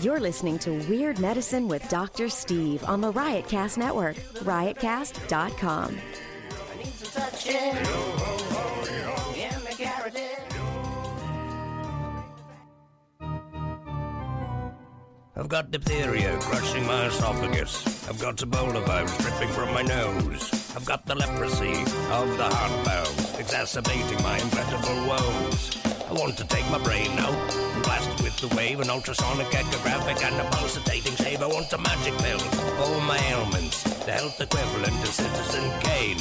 You're listening to Weird Medicine with Dr. Steve on the Riotcast Network, riotcast.com. I've got diphtheria crushing my esophagus. I've got Ebola virus dripping from my nose. I've got the leprosy of the heart valve, exacerbating my inevitable woes. I want to take my brain out and blast it with the wave, an ultrasonic echographic and a pulsating shave. I want a magic pill for all my ailments, the health equivalent of Citizen Kane.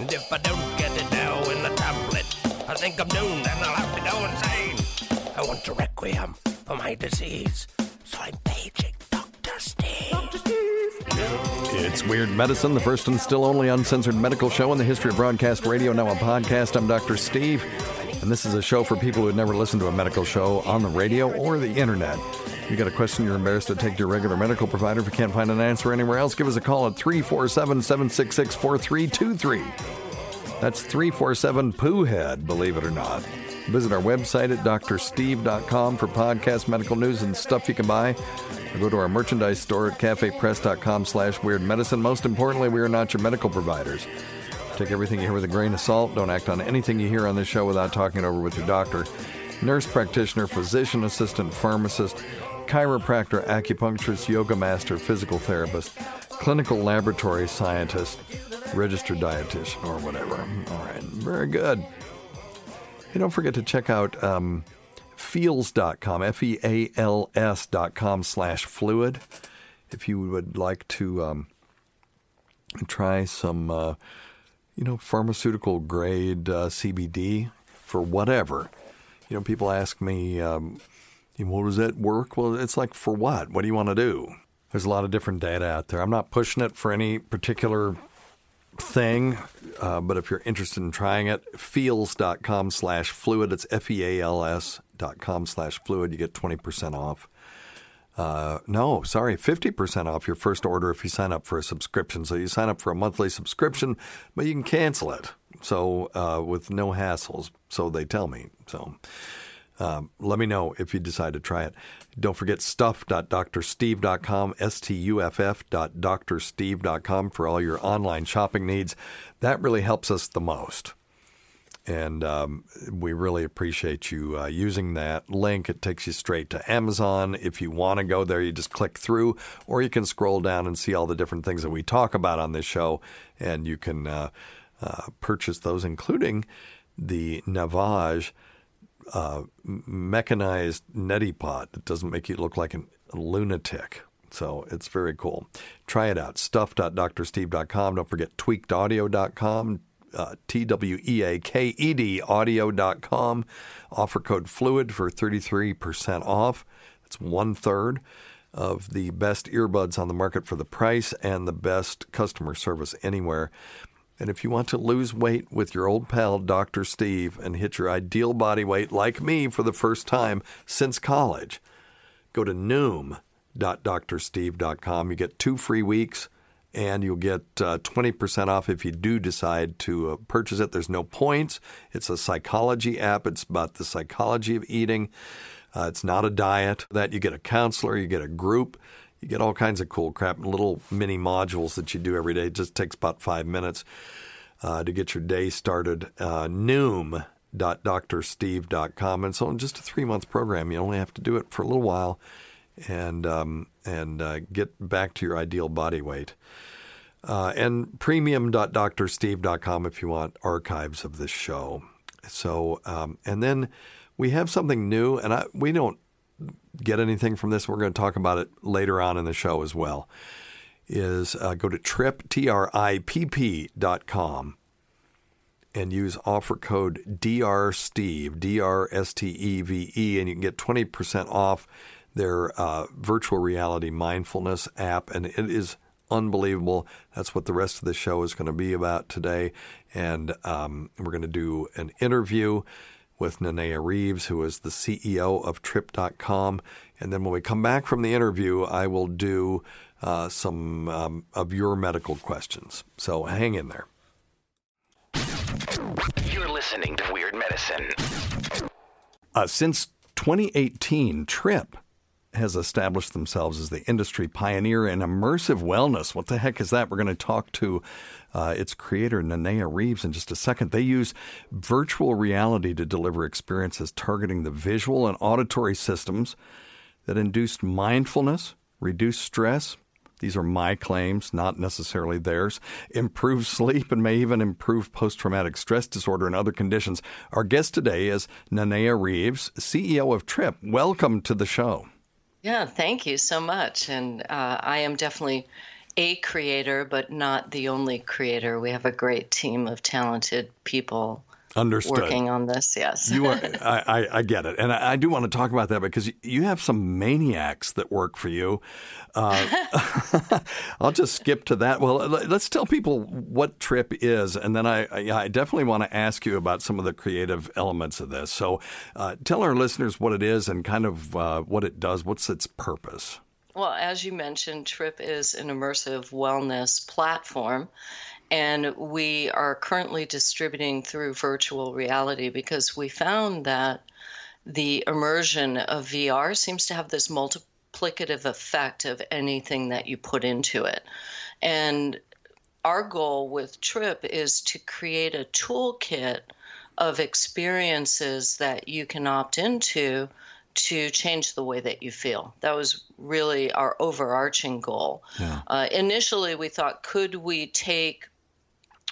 And if I don't get it now in the tablet, I think I'm doomed and I'll have to go insane. I want a requiem for my disease, so I'm paging Dr. Steve. Dr. Steve. No. It's Weird Medicine, the first and still only uncensored medical show in the history of broadcast radio, now a podcast. I'm Dr. Steve, and this is a show for people who had never listened to a medical show on the radio or the internet. You got a question you're embarrassed to take to your regular medical provider? If you can't find an answer anywhere else, give us a call at 347-766-4323. That's 347-POOHEAD, believe it or not. Visit our website at drsteve.com for podcast, medical news, and stuff you can buy. Or go to our merchandise store at cafepress.com/weirdmedicine. Most importantly, we are not your medical providers. Take everything you hear with a grain of salt. Don't act on anything you hear on this show without talking it over with your doctor, nurse practitioner, physician assistant, pharmacist, chiropractor, acupuncturist, yoga master, physical therapist, clinical laboratory scientist, registered dietitian, or whatever. All right, very good. Hey, don't forget to check out feels.com, feals.com/fluid. If you would like to try some, pharmaceutical grade CBD for whatever. You know, people ask me, well, does that work? Well, it's like, for what? What do you want to do? There's a lot of different data out there. I'm not pushing it for any particular thing, but if you're interested in trying it, feals.com/fluid. It's feals.com/fluid. You get 20% off. 50% off your first order if you sign up for a subscription. So you sign up for a monthly subscription, but you can cancel it. So with no hassles. So they tell me. So let me know if you decide to try it. Don't forget stuff.drsteve.com, stuff.drsteve.com for all your online shopping needs. That really helps us the most. And we really appreciate you using that link. It takes you straight to Amazon. If you want to go there, you just click through, or you can scroll down and see all the different things that we talk about on this show. And you can purchase those, including the Navage mechanized neti pot that doesn't make you look like a lunatic. So it's very cool. Try it out. Stuff.drsteve.com. Don't forget tweakedaudio.com. Tweaked audio.com. Offer code FLUID for 33% off. That's 1/3 of the best earbuds on the market for the price and the best customer service anywhere. And if you want to lose weight with your old pal, Dr. Steve, and hit your ideal body weight like me for the first time since college, go to noom.drsteve.com. You get 2 free weeks. And you'll get 20% off if you do decide to purchase it. There's no points. It's a psychology app. It's about the psychology of eating. It's not a diet. That you get a counselor, you get a group, you get all kinds of cool crap, little mini modules that you do every day. It just takes about 5 minutes to get your day started. Noom.drsteve.com. And so in just a 3-month program, you only have to do it for a little while. And get back to your ideal body weight. And premium.drsteve.com if you want archives of this show. So, and then we have something new, and we don't get anything from this. We're going to talk about it later on in the show as well. Is go to Tripp, TRIPP.com, and use offer code DRSTEVE, DRSTEVE, and you can get 20% off their virtual reality mindfulness app, and it is unbelievable. That's what the rest of the show is going to be about today, and we're going to do an interview with Nanea Reeves, who is the CEO of Tripp.com, and then when we come back from the interview, I will do some of your medical questions. So hang in there. You're listening to Weird Medicine. Since 2018, Tripp has established themselves as the industry pioneer in immersive wellness. What the heck is that? We're going to talk to its creator, Nanea Reeves, in just a second. They use virtual reality to deliver experiences targeting the visual and auditory systems that induced mindfulness, reduced stress. These are my claims, not necessarily theirs. Improve sleep and may even improve post-traumatic stress disorder and other conditions. Our guest today is Nanea Reeves, CEO of Tripp. Welcome to the show. Yeah, thank you so much. And I am definitely a creator, but not the only creator. We have a great team of talented people. Understood. Working on this, yes. You are, I get it. And I do want to talk about that because you have some maniacs that work for you. I'll just skip to that. Well, let's tell people what Tripp is, and then I definitely want to ask you about some of the creative elements of this. So tell our listeners what it is and kind of what it does. What's its purpose? Well, as you mentioned, Tripp is an immersive wellness platform. And we are currently distributing through virtual reality because we found that the immersion of VR seems to have this multiplicative effect of anything that you put into it. And our goal with Tripp is to create a toolkit of experiences that you can opt into to change the way that you feel. That was really our overarching goal. Yeah. Initially, we thought, could we take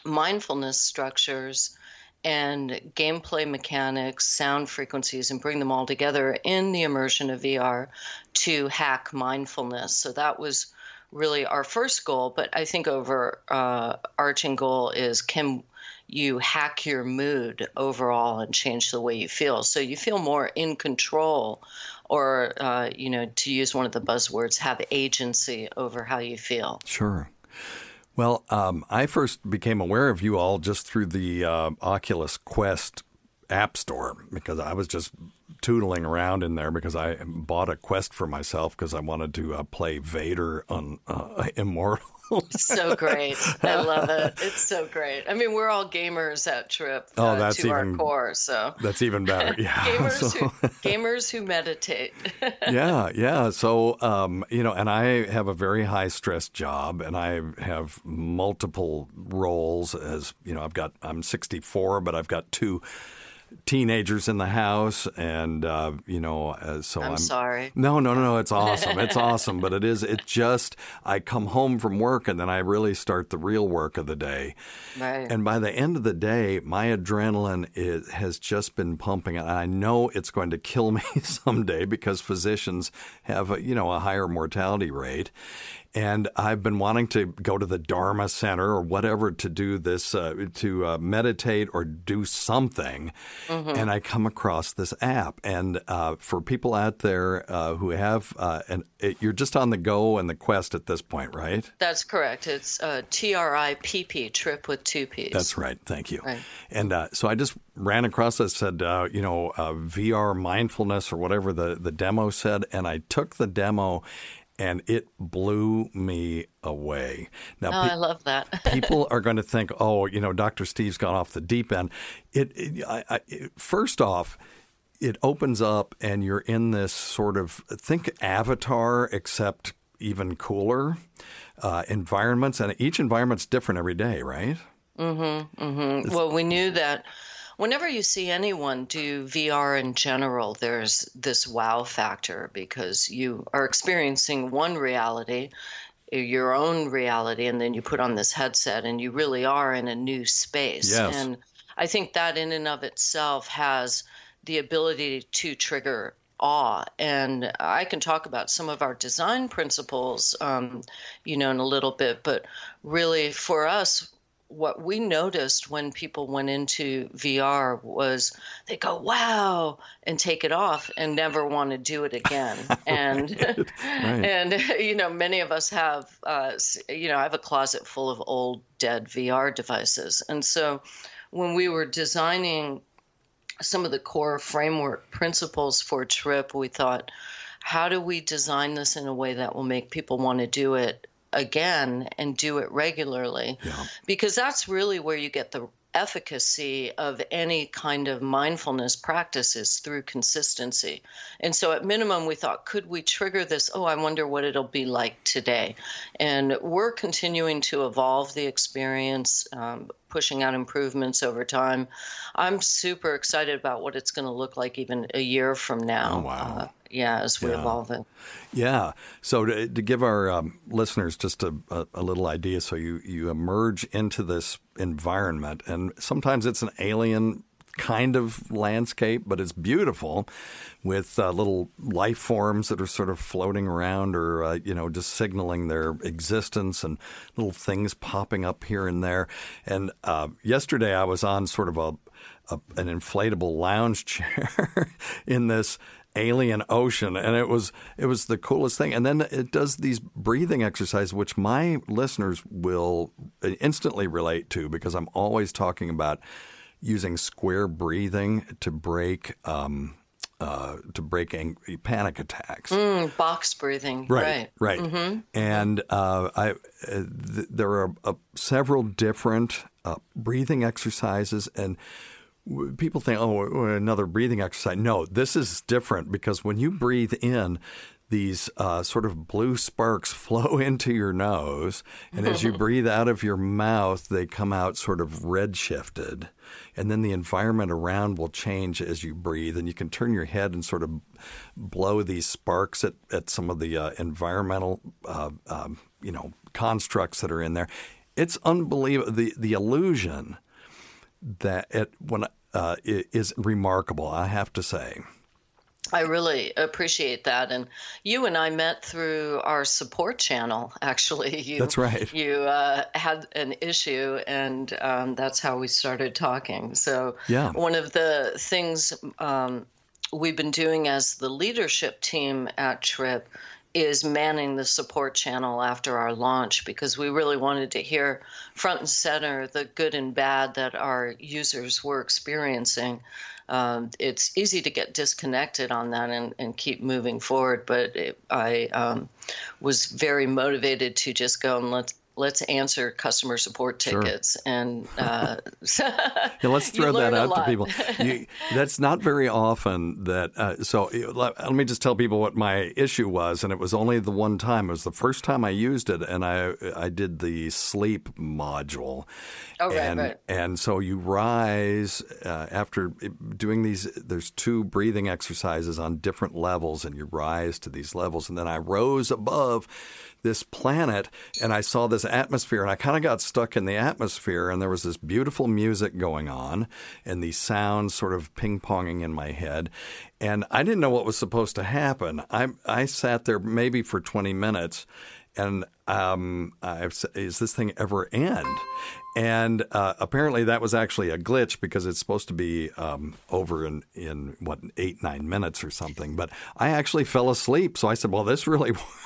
mindfulness structures and gameplay mechanics, sound frequencies, and bring them all together in the immersion of VR to hack mindfulness. So that was really our first goal. But I think overarching goal is, can you hack your mood overall and change the way you feel? So you feel more in control or, to use one of the buzzwords, have agency over how you feel. Sure. Well, I first became aware of you all just through the Oculus Quest app store because I was just tootling around in there because I bought a Quest for myself because I wanted to play Vader on Immortal. So great. I love it. It's so great. I mean, we're all gamers at Tripp our core. So that's even better. Yeah. Gamers who meditate. Yeah. Yeah. So, and I have a very high stress job and I have multiple roles as, I'm 64, but I've got two teenagers in the house and so I'm sorry. No, it's awesome. It's awesome, but it just I come home from work and then I really start the real work of the day. Right. And by the end of the day, my adrenaline has just been pumping and I know it's going to kill me someday because physicians have a higher mortality rate. And I've been wanting to go to the Dharma Center or whatever to do this, to meditate or do something. Mm-hmm. And I come across this app. And for people out there who have, you're just on the Go and the Quest at this point, right? That's correct. It's Tripp, Tripp with two Ps. That's right. Thank you. Right. And so I just ran across this, said, VR mindfulness or whatever the demo said. And I took the demo and it blew me away. Now, I love that. People are going to think, Dr. Steve's gone off the deep end. First off, it opens up and you're in this sort of, think Avatar, except even cooler environments. And each environment's different every day, right? Mm-hmm. Mm-hmm. Well, we knew that. Whenever you see anyone do VR in general, there's this wow factor because you are experiencing one reality, your own reality, and then you put on this headset and you really are in a new space. Yes. And I think that in and of itself has the ability to trigger awe. And I can talk about some of our design principles, in a little bit, but really for us, what we noticed when people went into VR was they go, wow, and take it off and never want to do it again. And, right. and many of us have, I have a closet full of old dead VR devices. And so when we were designing some of the core framework principles for Tripp, we thought, how do we design this in a way that will make people want to do it again and do it regularly? Yeah. Because that's really where you get the efficacy of any kind of mindfulness practice is through consistency. And so at minimum, we thought, could we trigger this? Oh, I wonder what it'll be like today. And we're continuing to evolve the experience, pushing out improvements over time. I'm super excited about what it's going to look like even a year from now. Oh, wow. As we evolve it. Yeah. So to give our listeners just a little idea, so you emerge into this environment, and sometimes it's an alien kind of landscape, but it's beautiful with little life forms that are sort of floating around or, just signaling their existence, and little things popping up here and there. And yesterday I was on sort of an inflatable lounge chair in this alien ocean, and it was the coolest thing. And then it does these breathing exercises, which my listeners will instantly relate to, because I'm always talking about using square breathing to break panic attacks. Box breathing, right. Mm-hmm. And there are several different breathing exercises, and people think, oh, another breathing exercise. No, this is different, because when you breathe in, these sort of blue sparks flow into your nose. And as you breathe out of your mouth, they come out sort of red-shifted. And then the environment around will change as you breathe. And you can turn your head and sort of blow these sparks at some of the environmental, constructs that are in there. It's unbelievable. The illusion that is remarkable, I have to say. I really appreciate that. And you and I met through our support channel, actually. That's right. You had an issue, and that's how we started talking. So one of the things we've been doing as the leadership team at Tripp is manning the support channel after our launch, because we really wanted to hear front and center the good and bad that our users were experiencing. It's easy to get disconnected on that and keep moving forward, but I was very motivated to just go and let's answer customer support tickets. Sure. And let's throw that out to people. That's not very often that. Let me just tell people what my issue was, and it was only the one time. It was the first time I used it, and I did the sleep module. Oh, right. And so you rise after doing these. There's two breathing exercises on different levels, and you rise to these levels, and then I rose above this planet, and I saw this atmosphere, and I kind of got stuck in the atmosphere, and there was this beautiful music going on, and these sounds sort of ping-ponging in my head, and I didn't know what was supposed to happen. I sat there maybe for 20 minutes, and is this thing ever end? And apparently that was actually a glitch, because it's supposed to be over in 8-9 minutes or something, but I actually fell asleep, so I said, well, this really works,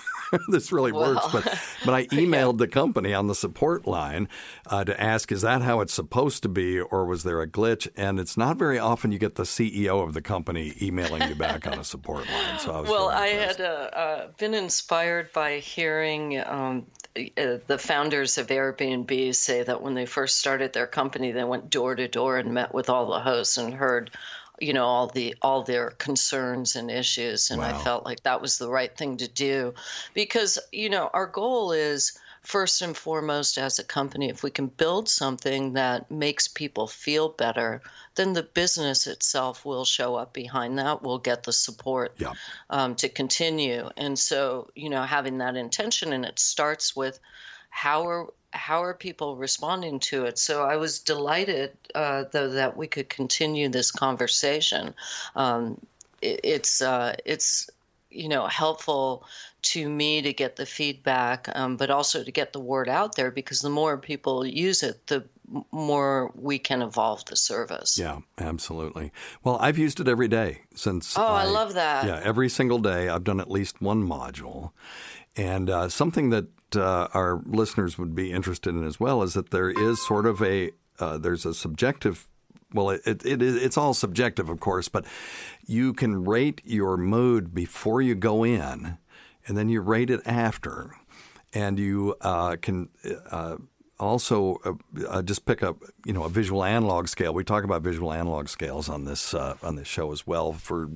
but I emailed the company on the support line to ask, is that how it's supposed to be, or was there a glitch? And it's not very often you get the CEO of the company emailing you back on a support line. So I had been inspired by hearing the founders of Airbnb say that when they first started their company, they went door to door and met with all the hosts and heard all their concerns and issues. And I felt like that was the right thing to do, because, our goal is, first and foremost, as a company, if we can build something that makes people feel better, then the business itself will show up behind that. We'll get the support to continue. And so, having that intention, and it starts with how are people responding to it? So I was delighted, though, that we could continue this conversation. It's helpful to me to get the feedback, but also to get the word out there, because the more people use it, the more we can evolve the service. Yeah, absolutely. Well, I've used it every day since. Oh, I love that. Yeah, every single day I've done at least one module. And something that our listeners would be interested in as well is that there is sort of there's a subjective, well, it's all subjective, of course, but you can rate your mood before you go in, and then you rate it after, and you can also just pick up, you know, a visual analog scale. We talk about visual analog scales on this show as well for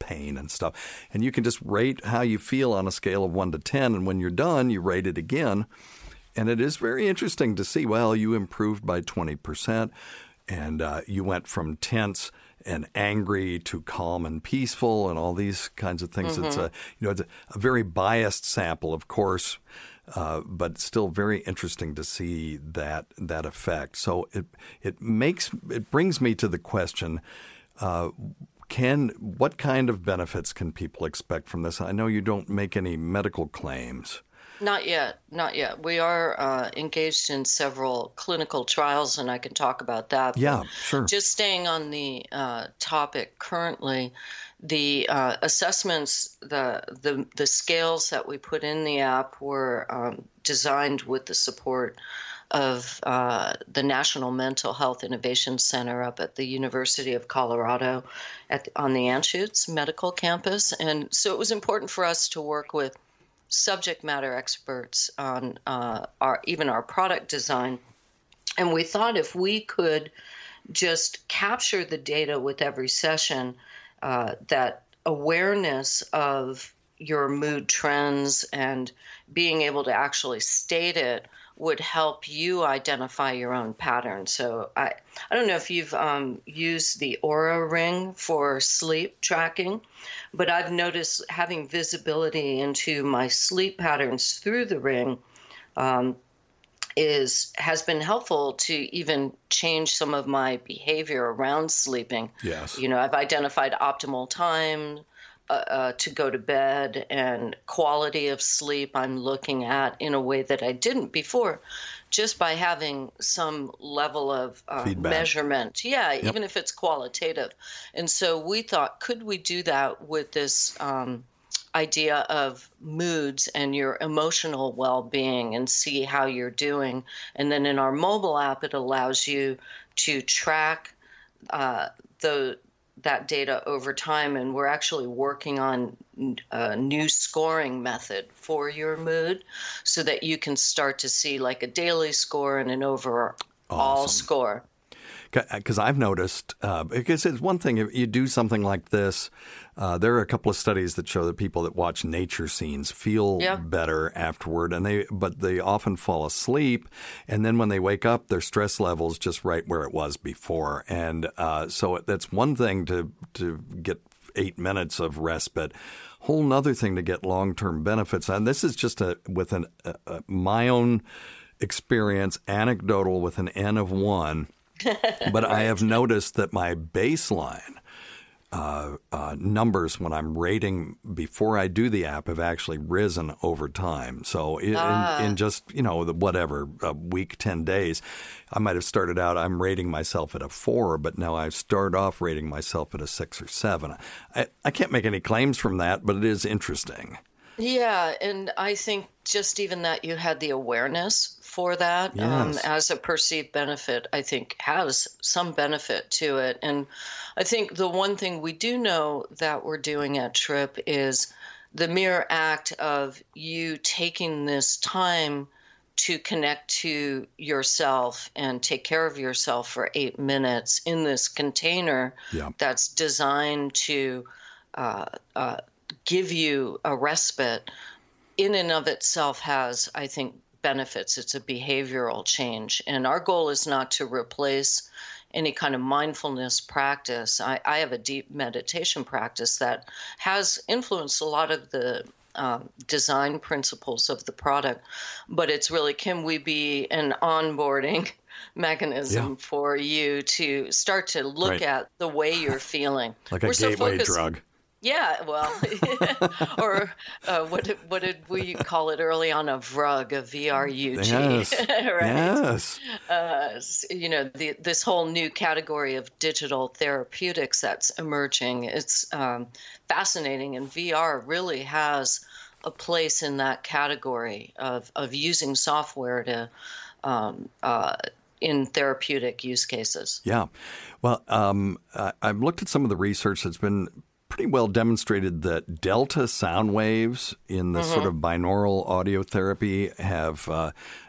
pain and stuff. And you can just rate how you feel on a scale of 1 to 10. And when you're done, you rate it again. And it is very interesting to see, well, you improved by 20%. And you went from tense and angry to calm and peaceful and all these kinds of things. It's a, you know, it's a very biased sample, of course, but still very interesting to see that that effect. So it brings me to the question: what kind of benefits can people expect from this? I know you don't make any medical claims. Not yet. We are engaged in several clinical trials, and I can talk about that. Yeah, sure. Just staying on the topic currently, the assessments, the scales that we put in the app were designed with the support of the National Mental Health Innovation Center up at the University of Colorado on the Anschutz Medical Campus. And so it was important for us to work with subject matter experts on our product design. And we thought if we could just capture the data with every session, that awareness of your mood trends and being able to actually state it would help you identify your own pattern. So I don't know if you've used the Aura Ring for sleep tracking, but I've noticed having visibility into my sleep patterns through the Ring has been helpful to even change some of my behavior around sleeping. Yes. You know, I've identified optimal time to go to bed and quality of sleep I'm looking at in a way that I didn't before, just by having some level of measurement. Yeah, yep. Even if it's qualitative. And so we thought, could we do that with this idea of moods and your emotional well-being and see how you're doing? And then in our mobile app, it allows you to track that data over time, and we're actually working on a new scoring method for your mood so that you can start to see like a daily score and an overall score. Because I've noticed, because it's one thing, if you do something like this, there are a couple of studies that show that people that watch nature scenes feel better afterward, but they often fall asleep. And then when they wake up, their stress level's just right where it was before. And so that's one thing to get 8 minutes of respite. Whole nother thing to get long-term benefits. And this is just my own experience, anecdotal with an N of one. But I have noticed that my baseline numbers when I'm rating before I do the app have actually risen over time. So in just, you know, a week, 10 days, I might have started out, I'm rating myself at a 4, but now I start off rating myself at a 6 or 7. I can't make any claims from that, but it is interesting. Yeah, and I think just even that you had the awareness for that as a perceived benefit, I think has some benefit to it. And I think the one thing we do know that we're doing at Tripp is the mere act of you taking this time to connect to yourself and take care of yourself for 8 minutes in this container that's designed to give you a respite in and of itself has, I think, benefits. It's a behavioral change. And our goal is not to replace any kind of mindfulness practice. I have a deep meditation practice that has influenced a lot of the design principles of the product, but it's really, can we be an onboarding mechanism for you to start to look at the way you're feeling? Like a gateway drug. Yeah, well, or what did we call it early on? A VRUG, a VRUG, right? Yes. You know, this whole new category of digital therapeutics that's emerging. It's fascinating, and VR really has a place in that category of using software to in therapeutic use cases. Yeah. Well, I've looked at some of the research that's been pretty well demonstrated that delta sound waves in the sort of binaural audio therapy have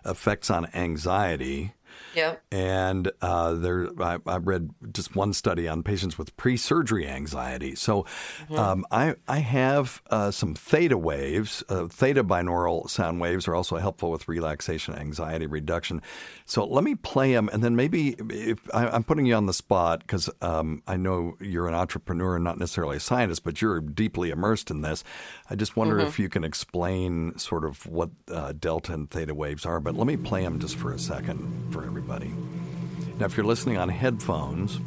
effects on anxiety. Yeah. And I read just one study on patients with pre-surgery anxiety. So I have some theta waves. Theta binaural sound waves are also helpful with relaxation, anxiety reduction. So let me play them, and then maybe if I'm putting you on the spot because I know you're an entrepreneur and not necessarily a scientist, but you're deeply immersed in this. I just wonder if you can explain sort of what delta and theta waves are. But let me play them just for a second for everybody. Now, if you're listening on headphones,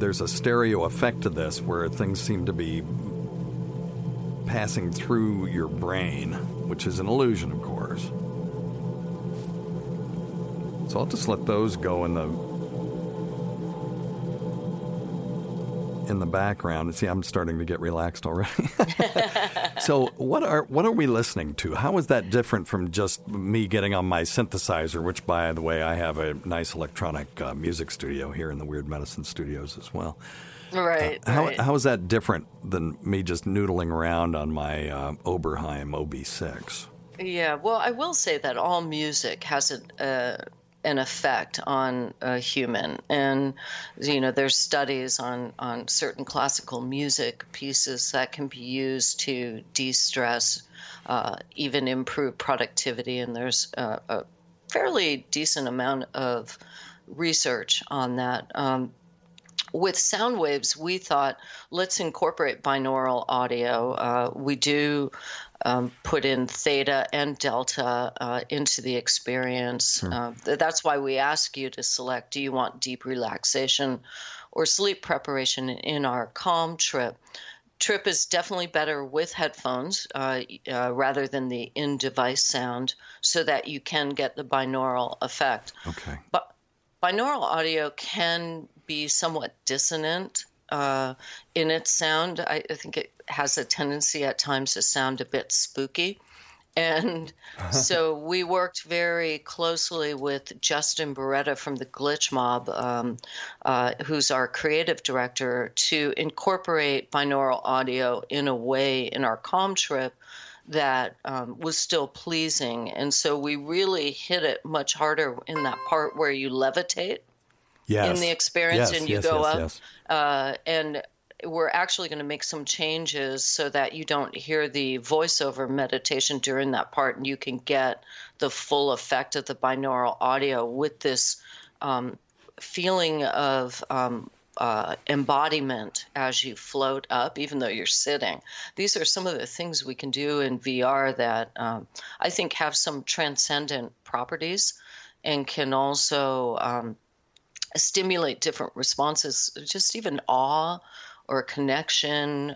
there's a stereo effect to this where things seem to be passing through your brain, which is an illusion, of course. So I'll just let those go in the background. See, I'm starting to get relaxed already. So what are we listening to? How is that different from just me getting on my synthesizer, which, by the way, I have a nice electronic music studio here in the Weird Medicine Studios as well. Right. How is that different than me just noodling around on my Oberheim OB6? Yeah, well, I will say that all music has an effect on a human. And, you know, there's studies on certain classical music pieces that can be used to de-stress, even improve productivity. And there's a fairly decent amount of research on that. With sound waves, we thought, let's incorporate binaural audio. We do put in theta and delta into the experience. That's why we ask you to select, do you want deep relaxation or sleep preparation in our Calm Trip? Trip is definitely better with headphones rather than the in-device sound so that you can get the binaural effect. Okay. But binaural audio can be somewhat dissonant in its sound. I think it has a tendency at times to sound a bit spooky. And so we worked very closely with Justin Beretta from the Glitch Mob, who's our creative director, to incorporate binaural audio in a way in our Calm Trip that was still pleasing. And so we really hit it much harder in that part where you levitate. Yes. In the experience, yes, and you go up. Yes. And we're actually going to make some changes so that you don't hear the voiceover meditation during that part, and you can get the full effect of the binaural audio with this feeling of embodiment as you float up, even though you're sitting. These are some of the things we can do in VR that I think have some transcendent properties and can also stimulate different responses, just even awe or connection,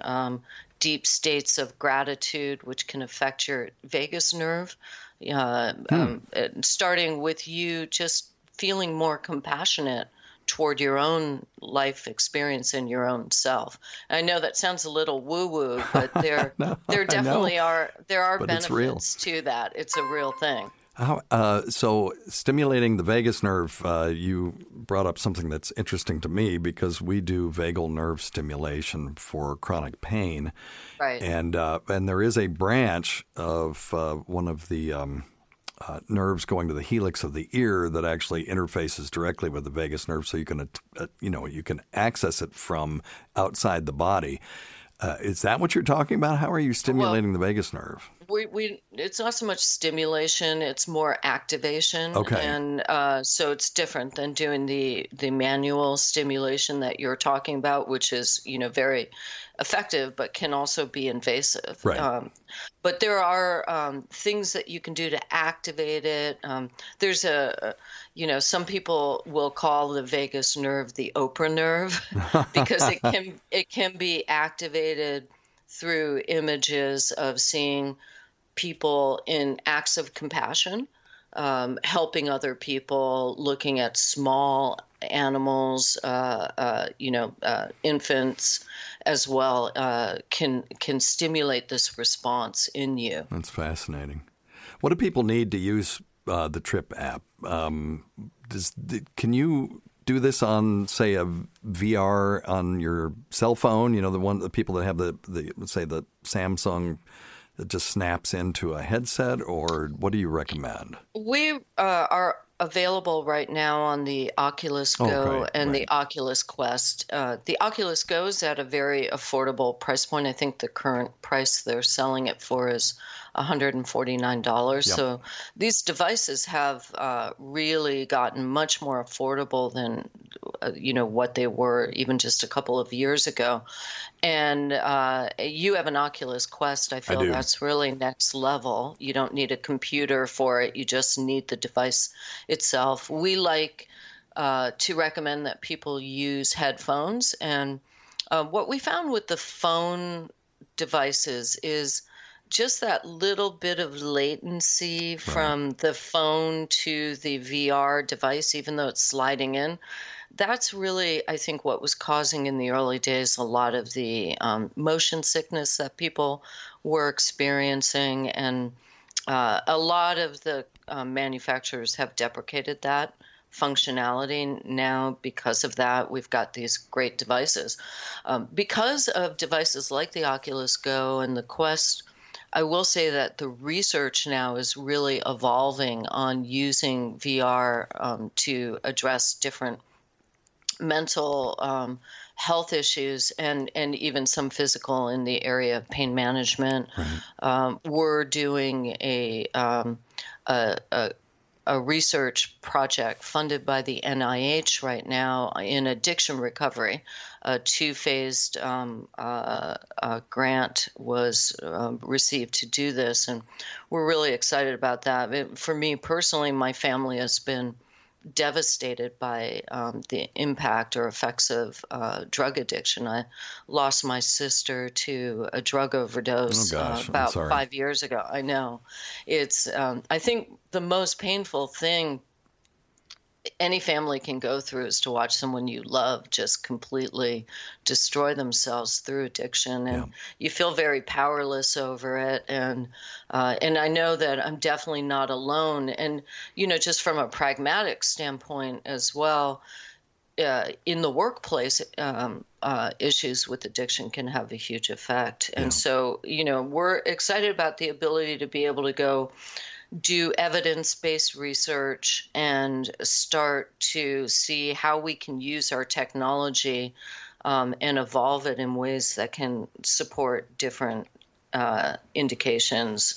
deep states of gratitude, which can affect your vagus nerve. Starting with you just feeling more compassionate toward your own life experience and your own self. I know that sounds a little woo-woo, but there are benefits to that. It's a real thing. So stimulating the vagus nerve, you brought up something that's interesting to me because we do vagal nerve stimulation for chronic pain. Right. And there is a branch of one of the nerves going to the helix of the ear that actually interfaces directly with the vagus nerve, so you can you can access it from outside the body. Is that what you're talking about? How are you stimulating the vagus nerve? It's not so much stimulation, it's more activation. Okay. And so it's different than doing the manual stimulation that you're talking about, which is, very effective, but can also be invasive. Right. But there are things that you can do to activate it. There's some people will call the vagus nerve the Oprah nerve because it can be activated through images of seeing people in acts of compassion, helping other people, looking at small animals, infants as well, can stimulate this response in you. That's fascinating. What do people need to use the Tripp app? Can you do this on, say, a VR on your cell phone, you know, the people that have the Samsung that just snaps into a headset, or what do you recommend? We are available right now on the Oculus Go the Oculus Quest. The Oculus Go is at a very affordable price point. I think the current price they're selling it for is $149. Yep. So these devices have really gotten much more affordable than, what they were even just a couple of years ago. And you have an Oculus Quest. I feel that's really next level. You don't need a computer for it. You just need the device itself. We like to recommend that people use headphones. And what we found with the phone devices is just that little bit of latency from the phone to the VR device, even though it's sliding in. That's really, I think, what was causing in the early days a lot of the motion sickness that people were experiencing. And a lot of the manufacturers have deprecated that functionality now. Because of that, we've got these great devices. Because of devices like the Oculus Go and the Quest, I will say that the research now is really evolving on using VR to address different mental health issues and even some physical in the area of pain management. Right. We're doing a research project funded by the NIH right now in addiction recovery. A two-phased grant was received to do this, and we're really excited about that. For me personally, my family has been devastated by the impact or effects of drug addiction. I lost my sister to a drug overdose about 5 years ago. I know. It's, I think, the most painful thing any family can go through is to watch someone you love just completely destroy themselves through addiction. And you feel very powerless over it. And I know that I'm definitely not alone. And, just from a pragmatic standpoint as well, in the workplace, issues with addiction can have a huge effect. And so, we're excited about the ability to be able to go do evidence-based research and start to see how we can use our technology and evolve it in ways that can support different indications,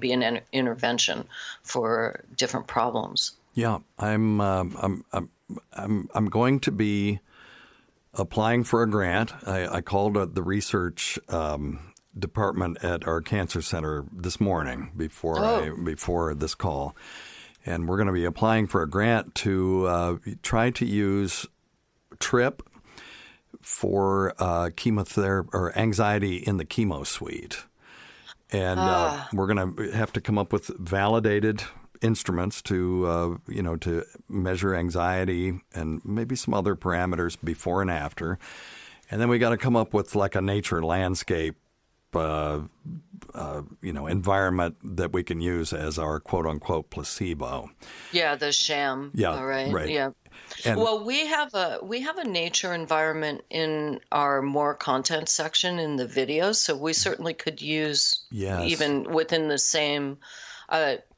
be an intervention for different problems. Yeah, I'm going to be applying for a grant. I called the research department at our cancer center this morning before this call, and we're going to be applying for a grant to try to use Tripp for chemotherapy or anxiety in the chemo suite, and we're going to have to come up with validated instruments to to measure anxiety and maybe some other parameters before and after, and then we got to come up with like a nature landscape environment that we can use as our quote unquote placebo. Yeah, the sham. Yeah, right. Yeah. And we have a nature environment in our more content section in the video, so we certainly could use even within the same.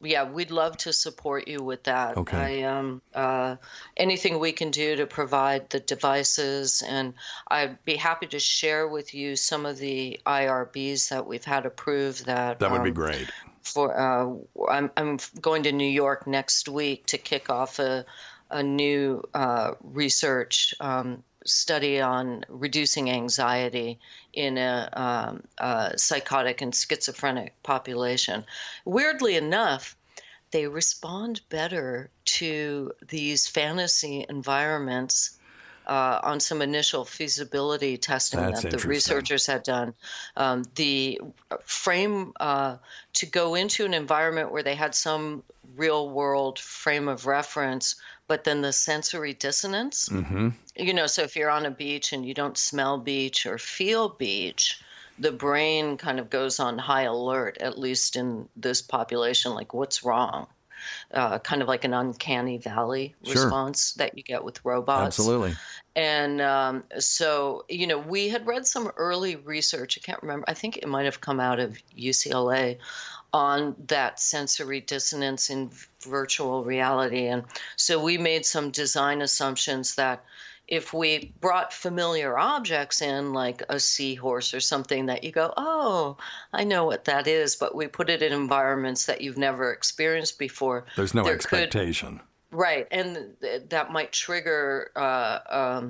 We'd love to support you with that. Okay. Anything we can do to provide the devices, and I'd be happy to share with you some of the IRBs that we've had approved. That would be great. For I'm going to New York next week to kick off a new research study on reducing anxiety in a psychotic and schizophrenic population. Weirdly enough, they respond better to these fantasy environments on some initial feasibility testing that the researchers had done. The frame to go into an environment where they had some real-world frame of reference, but then the sensory dissonance, so if you're on a beach and you don't smell beach or feel beach, the brain kind of goes on high alert, at least in this population, like what's wrong? kind of like an uncanny valley response that you get with robots. Absolutely. And so, you know, we had read some early research. I can't remember. I think it might have come out of UCLA on that sensory dissonance in virtual reality. And so we made some design assumptions that if we brought familiar objects in, like a seahorse or something that you go, oh, I know what that is, but we put it in environments that you've never experienced before. There's no expectation. Right. And that might trigger an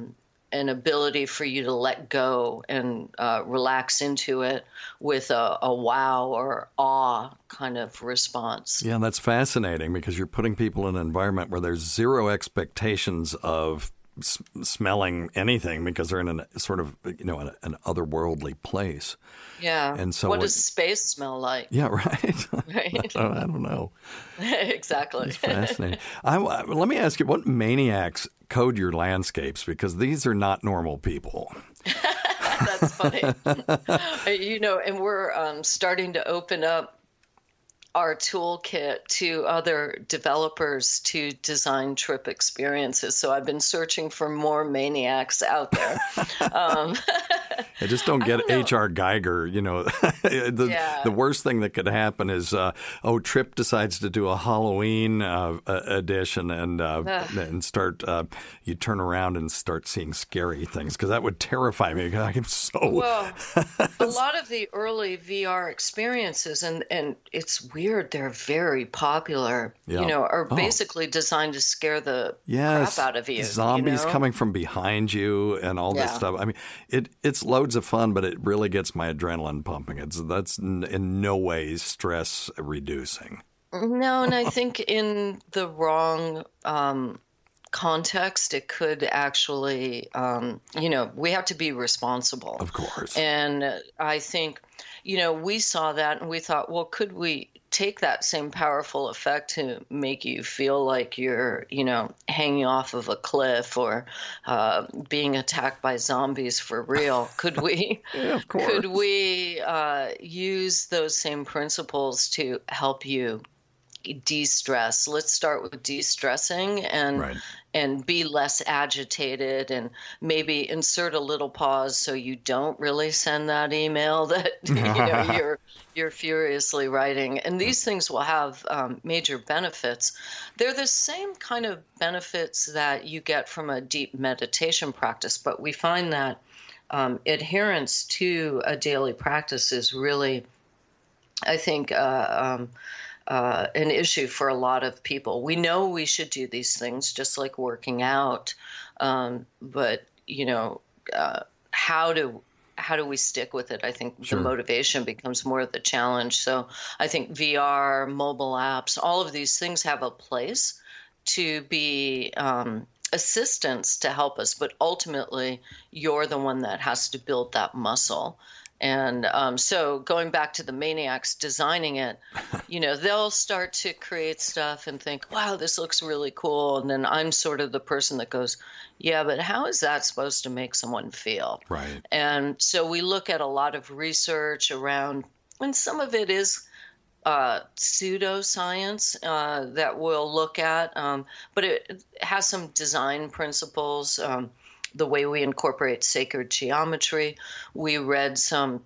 ability for you to let go and relax into it with a wow or awe kind of response. Yeah, that's fascinating because you're putting people in an environment where there's zero expectations of smelling anything because they're in a sort of, you know, an otherworldly place. Yeah. And so what does space smell like? Yeah, right. Right. I don't know. Exactly. It's fascinating. Let me ask you, what maniacs code your landscapes? Because these are not normal people. That's funny. You know, and we're starting to open up our toolkit to other developers to design Tripp experiences. So I've been searching for more maniacs out there. I just don't get H.R. Geiger, you know. The worst thing that could happen is, Tripp decides to do a Halloween edition and start, you turn around and start seeing scary things, because that would terrify me. I'm so... Well, a lot of the early VR experiences, and it's weird, they're very popular, you know, are basically designed to scare the crap out of you. Zombies coming from behind you and all this stuff. I mean, it's loads of fun, but it really gets my adrenaline pumping. That's in no way stress reducing. No, and I think in the wrong context, it could actually, you know, we have to be responsible. Of course. And I think, you know, we saw that and we thought, well, could we take that same powerful effect to make you feel like you're, you know, hanging off of a cliff or being attacked by zombies for real? Could we? Yeah, of course. Could we use those same principles to help you de-stress? Let's start with de-stressing and be less agitated, and maybe insert a little pause so you don't really send that email that you know you're furiously writing. And these things will have major benefits. They're the same kind of benefits that you get from a deep meditation practice, but we find that adherence to a daily practice is really, I think, an issue for a lot of people. We know we should do these things, just like working out, but you know, how do we stick with it? I think the motivation becomes more of the challenge. So I think VR, mobile apps, all of these things have a place to be assistance to help us, but ultimately you're the one that has to build that muscle. And so going back to the maniacs designing it, you know, they'll start to create stuff and think, wow, this looks really cool. And then I'm sort of the person that goes, yeah, but how is that supposed to make someone feel? Right. And so we look at a lot of research around, and some of it is pseudoscience that we'll look at, but it has some design principles, the way we incorporate sacred geometry. We read some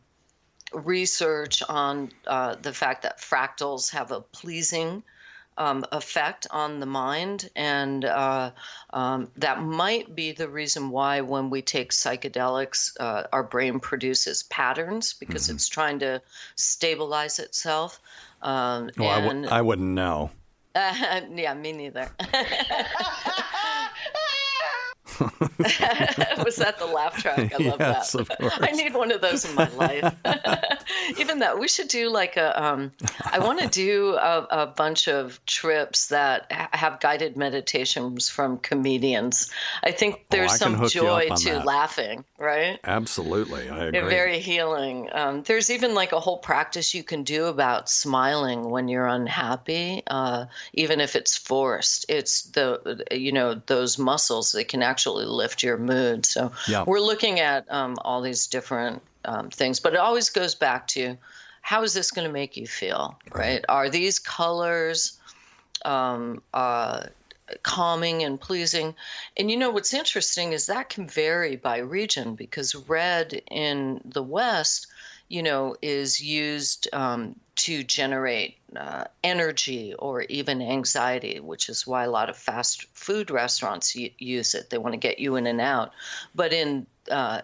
research on the fact that fractals have a pleasing effect on the mind, and that might be the reason why when we take psychedelics, our brain produces patterns, because it's trying to stabilize itself. Well, I wouldn't know. Yeah, me neither. Was that the laugh track? I love that. Of course. I need one of those in my life. Even that, we should do like a. I want to do a bunch of trips that have guided meditations from comedians. I think there's some joy to laughing, right? Absolutely, I agree. They're very healing. There's even like a whole practice you can do about smiling when you're unhappy, even if it's forced. It's the, you know, those muscles that can actually lift your mood. So we're looking at all these different things, but it always goes back to how is this going to make you feel, right? Are these colors calming and pleasing. And you know, what's interesting is that can vary by region, because red in the West, you know, is used to generate energy or even anxiety, which is why a lot of fast food restaurants use it. They want to get you in and out. But in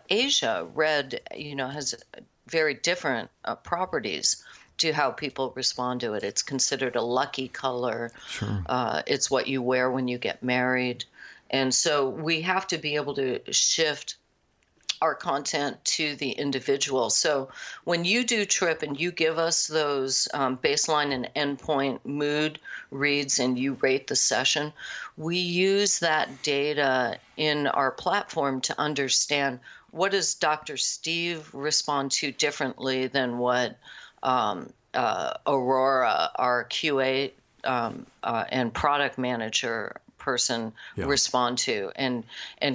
Asia, red, you know, has very different properties to how people respond to it. It's considered a lucky color. Sure. It's what you wear when you get married. And so we have to be able to shift our content to the individual. So when you do Tripp and you give us those baseline and endpoint mood reads and you rate the session, we use that data in our platform to understand, what does Dr. Steve respond to differently than what Aurora, our QA and product manager person, yeah, respond to, and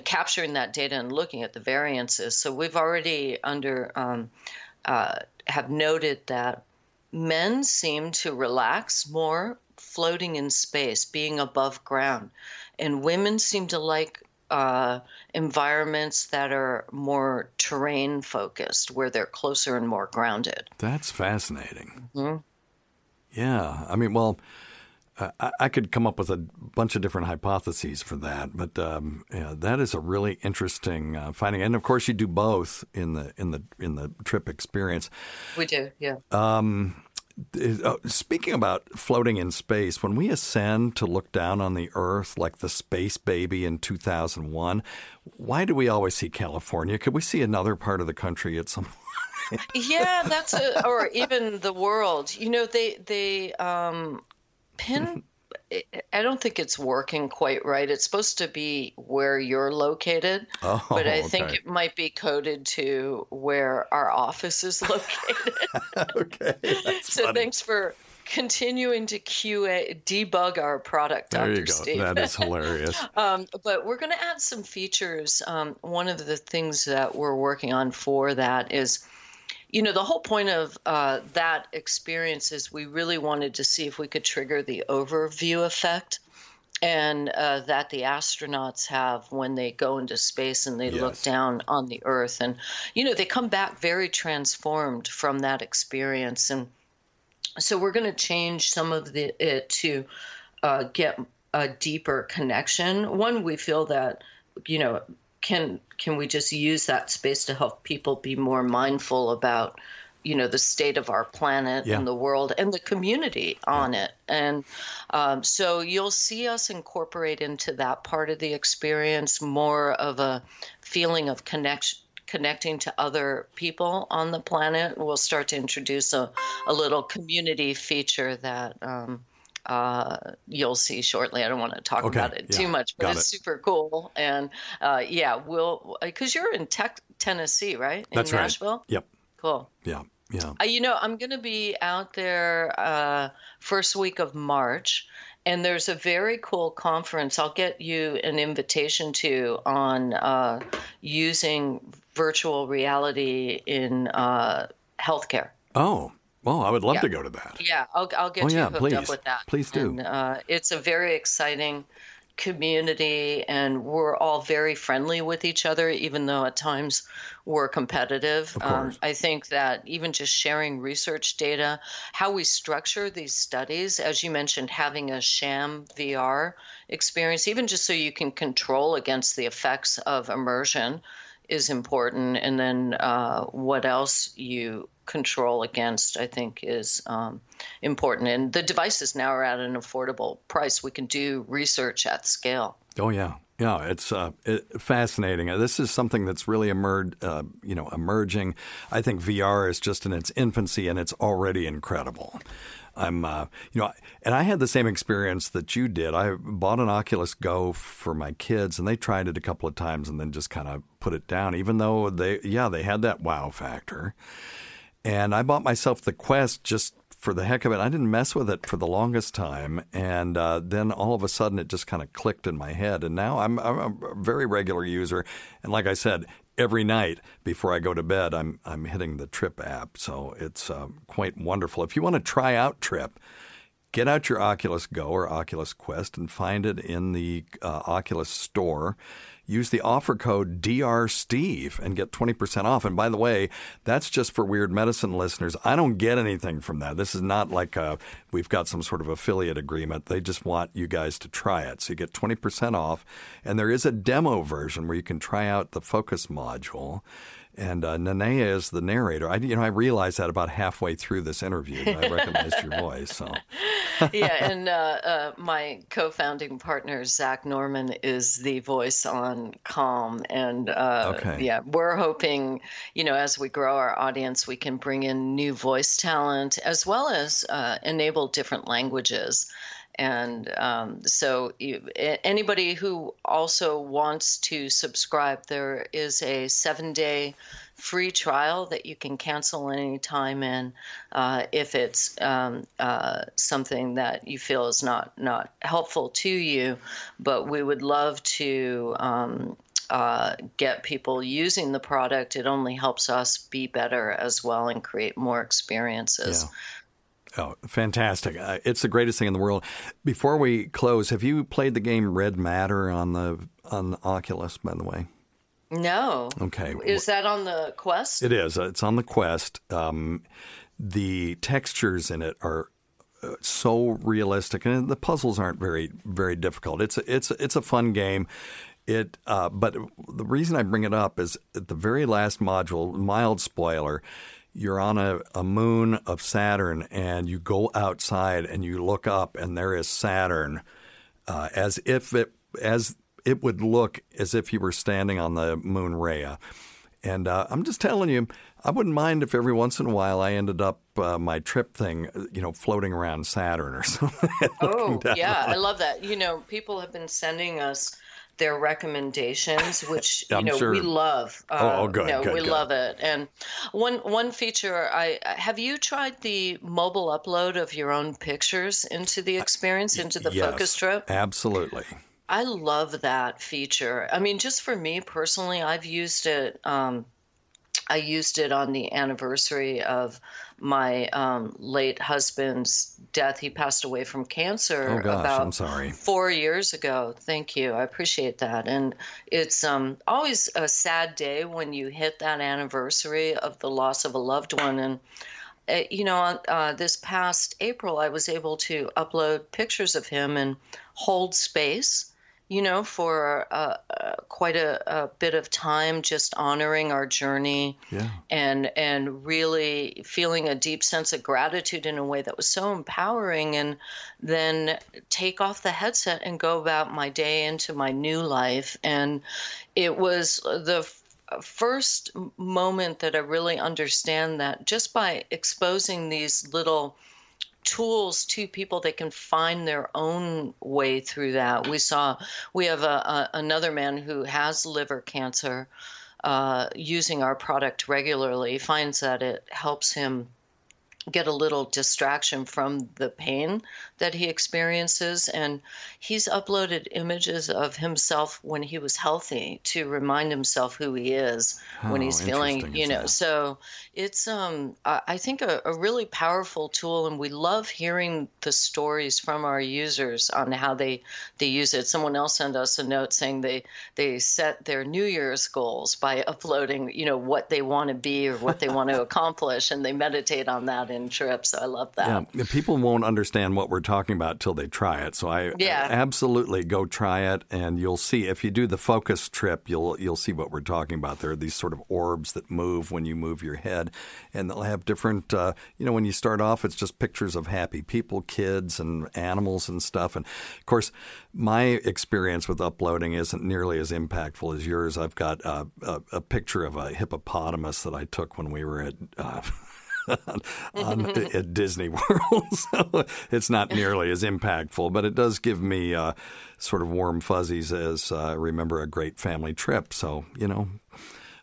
capturing that data and looking at the variances. So we've already have noted that men seem to relax more floating in space, being above ground, and women seem to like environments that are more terrain focused, where they're closer and more grounded. That's fascinating. Mm-hmm. Yeah. I mean, well, I could come up with a bunch of different hypotheses for that, but yeah, that is a really interesting finding. And of course you do both in the Tripp experience. We do. Yeah. Speaking about floating in space, when we ascend to look down on the Earth like the space baby in 2001, why do we always see California? Could we see another part of the country at some point? Yeah, that's or even the world. You know, they pin. I don't think it's working quite right. It's supposed to be where you're located, but I think it might be coded to where our office is located. Okay, that's so funny. Thanks for continuing to QA, debug our product, Dr. There you Steve. Go. That is hilarious. But we're going to add some features. One of the things that we're working on for that is, you know, the whole point of that experience is we really wanted to see if we could trigger the overview effect, and that the astronauts have when they go into space and they, yes, look down on the Earth. And, you know, they come back very transformed from that experience. And so we're going to change some of it to get a deeper connection. One, we feel that, you know, Can we just use that space to help people be more mindful about, you know, the state of our planet, yeah, and the world and the community on, yeah, it. And so you'll see us incorporate into that part of the experience more of a feeling of connecting to other people on the planet. We'll start to introduce a little community feature that you'll see shortly. I don't want to talk about it, yeah, too much, but it's super cool. And yeah, we'll, because you're in Tennessee, right? In That's Nashville? Right. Yep. Cool. Yeah. Yeah. You know, I'm going to be out there first week of March, and there's a very cool conference I'll get you an invitation to on using virtual reality in healthcare. Oh. Oh, I would love, yeah, to go to that. Yeah, I'll get, oh, you, yeah, hooked, please, up with that. Please do. And, it's a very exciting community, and we're all very friendly with each other, even though at times we're competitive. Of course. I think that even just sharing research data, how we structure these studies, as you mentioned, having a sham VR experience, even just so you can control against the effects of immersion, is important. And then what else you control against, I think, is important. And the devices now are at an affordable price. We can do research at scale. Oh, yeah. Yeah, it's fascinating. This is something that's really emerging. I think VR is just in its infancy, and it's already incredible. I'm, you know, and I had the same experience that you did. I bought an Oculus Go for my kids, and they tried it a couple of times and then just kind of put it down, even though they had that wow factor. And I bought myself the Quest just for the heck of it. I didn't mess with it for the longest time, and then all of a sudden it just kind of clicked in my head. And now I'm a very regular user, and like I said, every night before I go to bed, I'm hitting the Tripp app, so it's quite wonderful. If you want to try out Tripp, Get out your Oculus Go or Oculus Quest and find it in the Oculus store. Use the offer code DRSTEVE and get 20% off. And by the way, that's just for Weird Medicine listeners. I don't get anything from that. This is not like we've got some sort of affiliate agreement. They just want you guys to try it. So you get 20% off. And there is a demo version where you can try out the Focus module. And Nanea is the narrator. I realized that about halfway through this interview. I recognized your voice. So. Yeah, and my co-founding partner, Zach Norman, is the voice on Calm. And yeah, we're hoping, as we grow our audience, we can bring in new voice talent as well as enable different languages. And so anybody who also wants to subscribe, there is a 7-day free trial that you can cancel any time in if it's something that you feel is not helpful to you. But we would love to get people using the product. It only helps us be better as well and create more experiences. Yeah. Oh, fantastic. It's the greatest thing in the world. Before we close, have you played the game Red Matter on the Oculus, by the way? No. Okay. Is that on the Quest? It is. It's on the Quest. The textures in it are so realistic, and the puzzles aren't very, very difficult. It's a fun game. But the reason I bring it up is at the very last module, mild spoiler, you're on a moon of Saturn, and you go outside and you look up, and there is Saturn, as it would look as if you were standing on the moon Rhea. And I'm just telling you, I wouldn't mind if every once in a while I ended up my trip thing, floating around Saturn or something. Oh, yeah, I love that. People have been sending us their recommendations, which sure. We love. We love it. And one feature, have you tried the mobile upload of your own pictures into the experience, into the Focus Trip? Absolutely. I love that feature. I mean, just for me personally, I've used it. I used it on the anniversary of my late husband's death. He passed away from cancer about 4 years ago. Thank you. I appreciate that. And it's always a sad day when you hit that anniversary of the loss of a loved one. And, this past April, I was able to upload pictures of him and hold space for quite a bit of time, just honoring our journey and really feeling a deep sense of gratitude in a way that was so empowering, and then take off the headset and go about my day into my new life. And it was the first moment that I really understand that just by exposing these little tools to people, they can find their own way through that. We have another man who has liver cancer, using our product regularly, finds that it helps him get a little distraction from the pain that he experiences. And he's uploaded images of himself when he was healthy to remind himself who he is when he's feeling, so it's, I think a really powerful tool, and we love hearing the stories from our users on how they use it. Someone else sent us a note saying they set their New Year's goals by uploading, what they want to be or what they want to accomplish. And they meditate on that in trips. I love that. Yeah, people won't understand what we're talking about till they try it. So absolutely go try it, and you'll see. If you do the Focus Trip, you'll see what we're talking about. There are these sort of orbs that move when you move your head, and they'll have different. When you start off, it's just pictures of happy people, kids, and animals and stuff. And of course, my experience with uploading isn't nearly as impactful as yours. I've got a picture of a hippopotamus that I took when we were at. At Disney World, so it's not nearly as impactful, but it does give me sort of warm fuzzies as I remember a great family trip. So,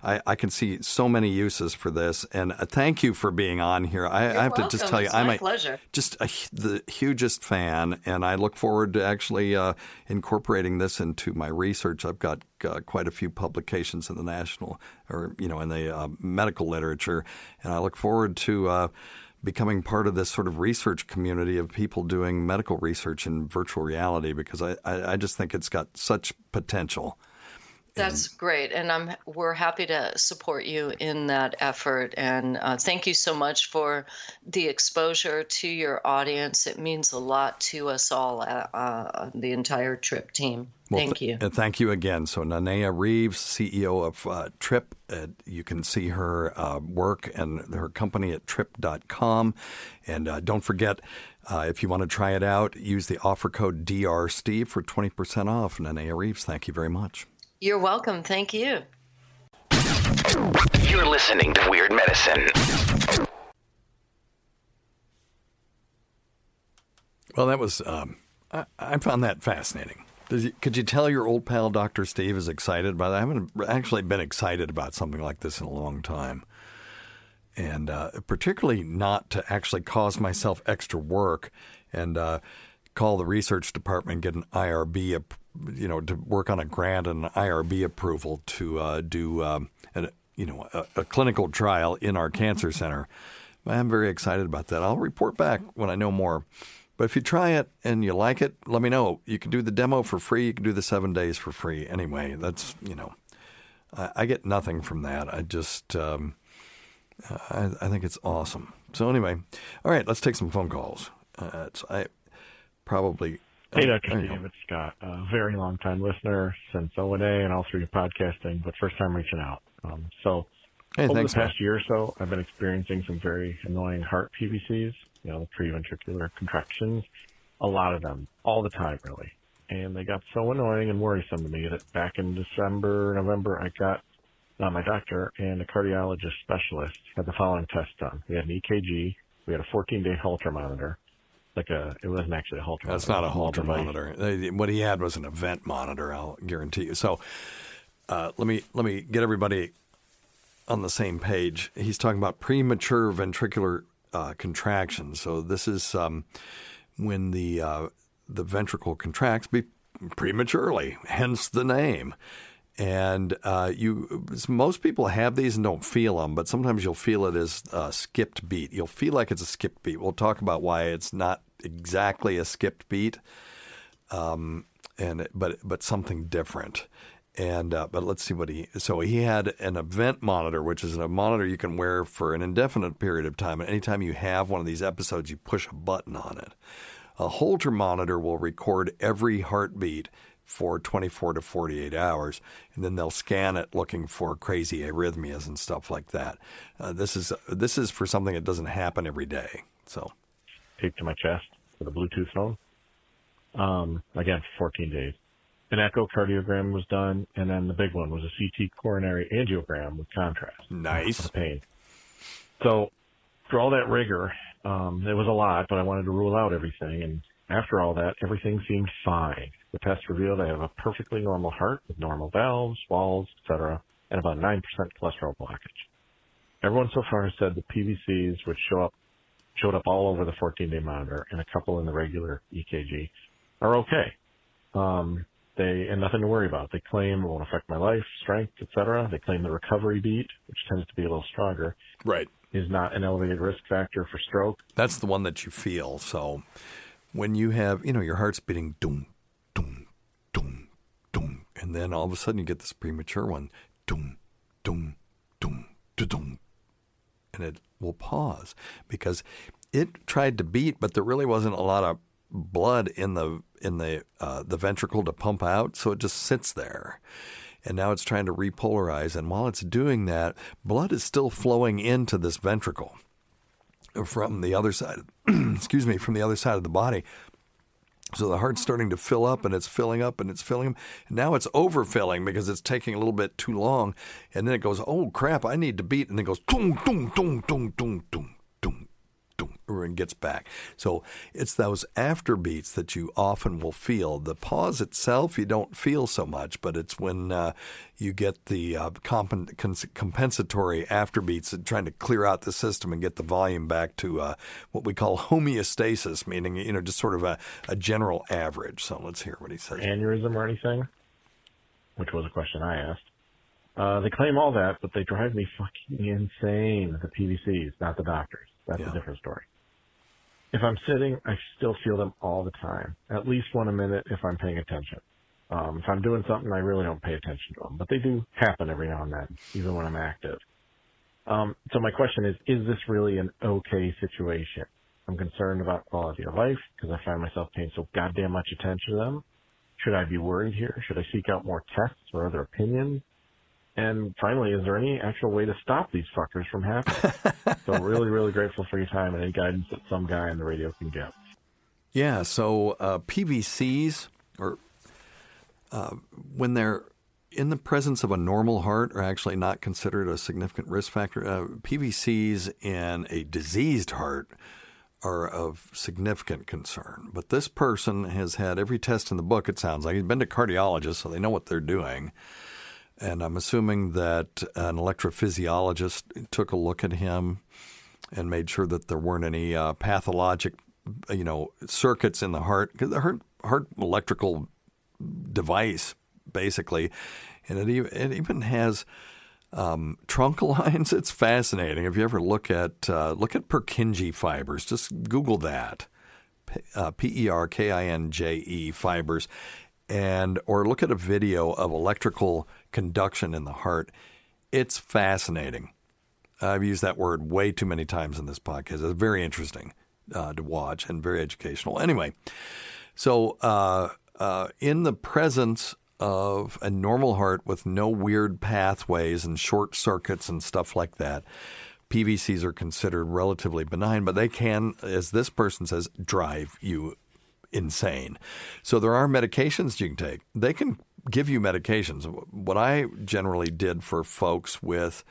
I can see so many uses for this, and thank you for being on here. You're welcome. To just tell you, I'm the hugest fan, and I look forward to actually incorporating this into my research. I've got quite a few publications in the national, or in the medical literature, and I look forward to becoming part of this sort of research community of people doing medical research in virtual reality, because I just think it's got such potential. That's great. And we're happy to support you in that effort. And thank you so much for the exposure to your audience. It means a lot to us all, the entire Tripp team. Well, thank you. And thank you again. So Nanea Reeves, CEO of Tripp. You can see her work and her company at tripp.com. And don't forget, if you want to try it out, use the offer code DRSTEVE for 20% off. Nanea Reeves, thank you very much. You're welcome. Thank you. You're listening to Weird Medicine. Well, that was, I found that fascinating. Could you tell your old pal, Dr. Steve, is excited by that? I haven't actually been excited about something like this in a long time. And particularly not to actually cause myself extra work and call the research department and get an IRB approval. You know, to work on a grant and an IRB approval to do, a clinical trial in our cancer center. I'm very excited about that. I'll report back when I know more. But if you try it and you like it, let me know. You can do the demo for free. You can do the 7 days for free. Anyway, that's, I get nothing from that. I just, I think it's awesome. So anyway, all right, let's take some phone calls. Hey, Dr. Steve, it's Scott, a very long-time listener since O&A and all through podcasting, but first time reaching out. Over the past year or so, I've been experiencing some very annoying heart PVCs, preventricular contractions, a lot of them, all the time, really. And they got so annoying and worrisome to me that back in November, I got my doctor and a cardiologist specialist had the following tests done. We had an EKG, we had a 14-day Holter monitor. It wasn't actually a Holter monitor. That's not a Holter monitor. What he had was an event monitor, I'll guarantee you. So let me get everybody on the same page. He's talking about premature ventricular contractions. So this is when the ventricle contracts prematurely, hence the name. And most people have these and don't feel them, but sometimes you'll feel it as a skipped beat. You'll feel like it's a skipped beat. We'll talk about why it's not exactly a skipped beat, but something different. And but let's see what he had an event monitor, which is a monitor you can wear for an indefinite period of time. And anytime you have one of these episodes, you push a button on it. A Holter monitor will record every heartbeat for 24 to 48 hours, and then they'll scan it looking for crazy arrhythmias and stuff like that. This is for something that doesn't happen every day. So, taped to my chest with a Bluetooth phone. Again, for 14 days. An echocardiogram was done, and then the big one was a CT coronary angiogram with contrast. Nice. For pain. So, for all that rigor, it was a lot, but I wanted to rule out everything, and after all that, everything seemed fine. The test revealed I have a perfectly normal heart with normal valves, walls, etc., and about 9% cholesterol blockage. Everyone so far has said the PVCs, which showed up all over the 14-day monitor and a couple in the regular EKG, are okay. And nothing to worry about. They claim it won't affect my life, strength, etc. They claim the recovery beat, which tends to be a little stronger, right, is not an elevated risk factor for stroke. That's the one that you feel, so... When you have, your heart's beating, doom, doom, doom, doom, and then all of a sudden you get this premature one, doom, doom, doom, doom, and it will pause because it tried to beat, but there really wasn't a lot of blood in the ventricle to pump out, so it just sits there. And now it's trying to repolarize, and while it's doing that, blood is still flowing into this ventricle from the other side, from the other side of the body. So the heart's starting to fill up, and it's filling up, and it's filling up. And now it's overfilling because it's taking a little bit too long. And then it goes, oh, crap, I need to beat. And it goes, doom, doom, doom, doom, doom, doom, doom, doom, and gets back. So it's those afterbeats that you often will feel. The pause itself, you don't feel so much, but it's when you get the compensatory afterbeats and trying to clear out the system and get the volume back to what we call homeostasis, meaning, just sort of a general average. So let's hear what he says. Aneurysm or anything, which was a question I asked. They claim all that, but they drive me fucking insane, the PVCs, not the doctors. That's a different story. If I'm sitting, I still feel them all the time, at least one a minute if I'm paying attention. If I'm doing something, I really don't pay attention to them, but they do happen every now and then, even when I'm active. So my question is this really an okay situation? I'm concerned about quality of life because I find myself paying so goddamn much attention to them. Should I be worried here? Should I seek out more tests or other opinions? And finally, is there any actual way to stop these fuckers from happening? So really, really grateful for your time and any guidance that some guy on the radio can give. Yeah, so PVCs, or when they're in the presence of a normal heart, are actually not considered a significant risk factor. PVCs in a diseased heart are of significant concern. But this person has had every test in the book, it sounds like. He's been to cardiologists, so they know what they're doing. And I'm assuming that an electrophysiologist took a look at him and made sure that there weren't any pathologic, circuits in the heart. Because the heart electrical device, basically, and it even has trunk lines. It's fascinating. If you ever look at Purkinje fibers, just Google that, P-E-R-K-I-N-J-E fibers, or look at a video of electrical conduction in the heart. It's fascinating. I've used that word way too many times in this podcast. It's very interesting to watch and very educational. Anyway, so in the presence of a normal heart with no weird pathways and short circuits and stuff like that, PVCs are considered relatively benign, but they can, as this person says, drive you insane. So there are medications you can take. They can give you medications. What I generally did for folks with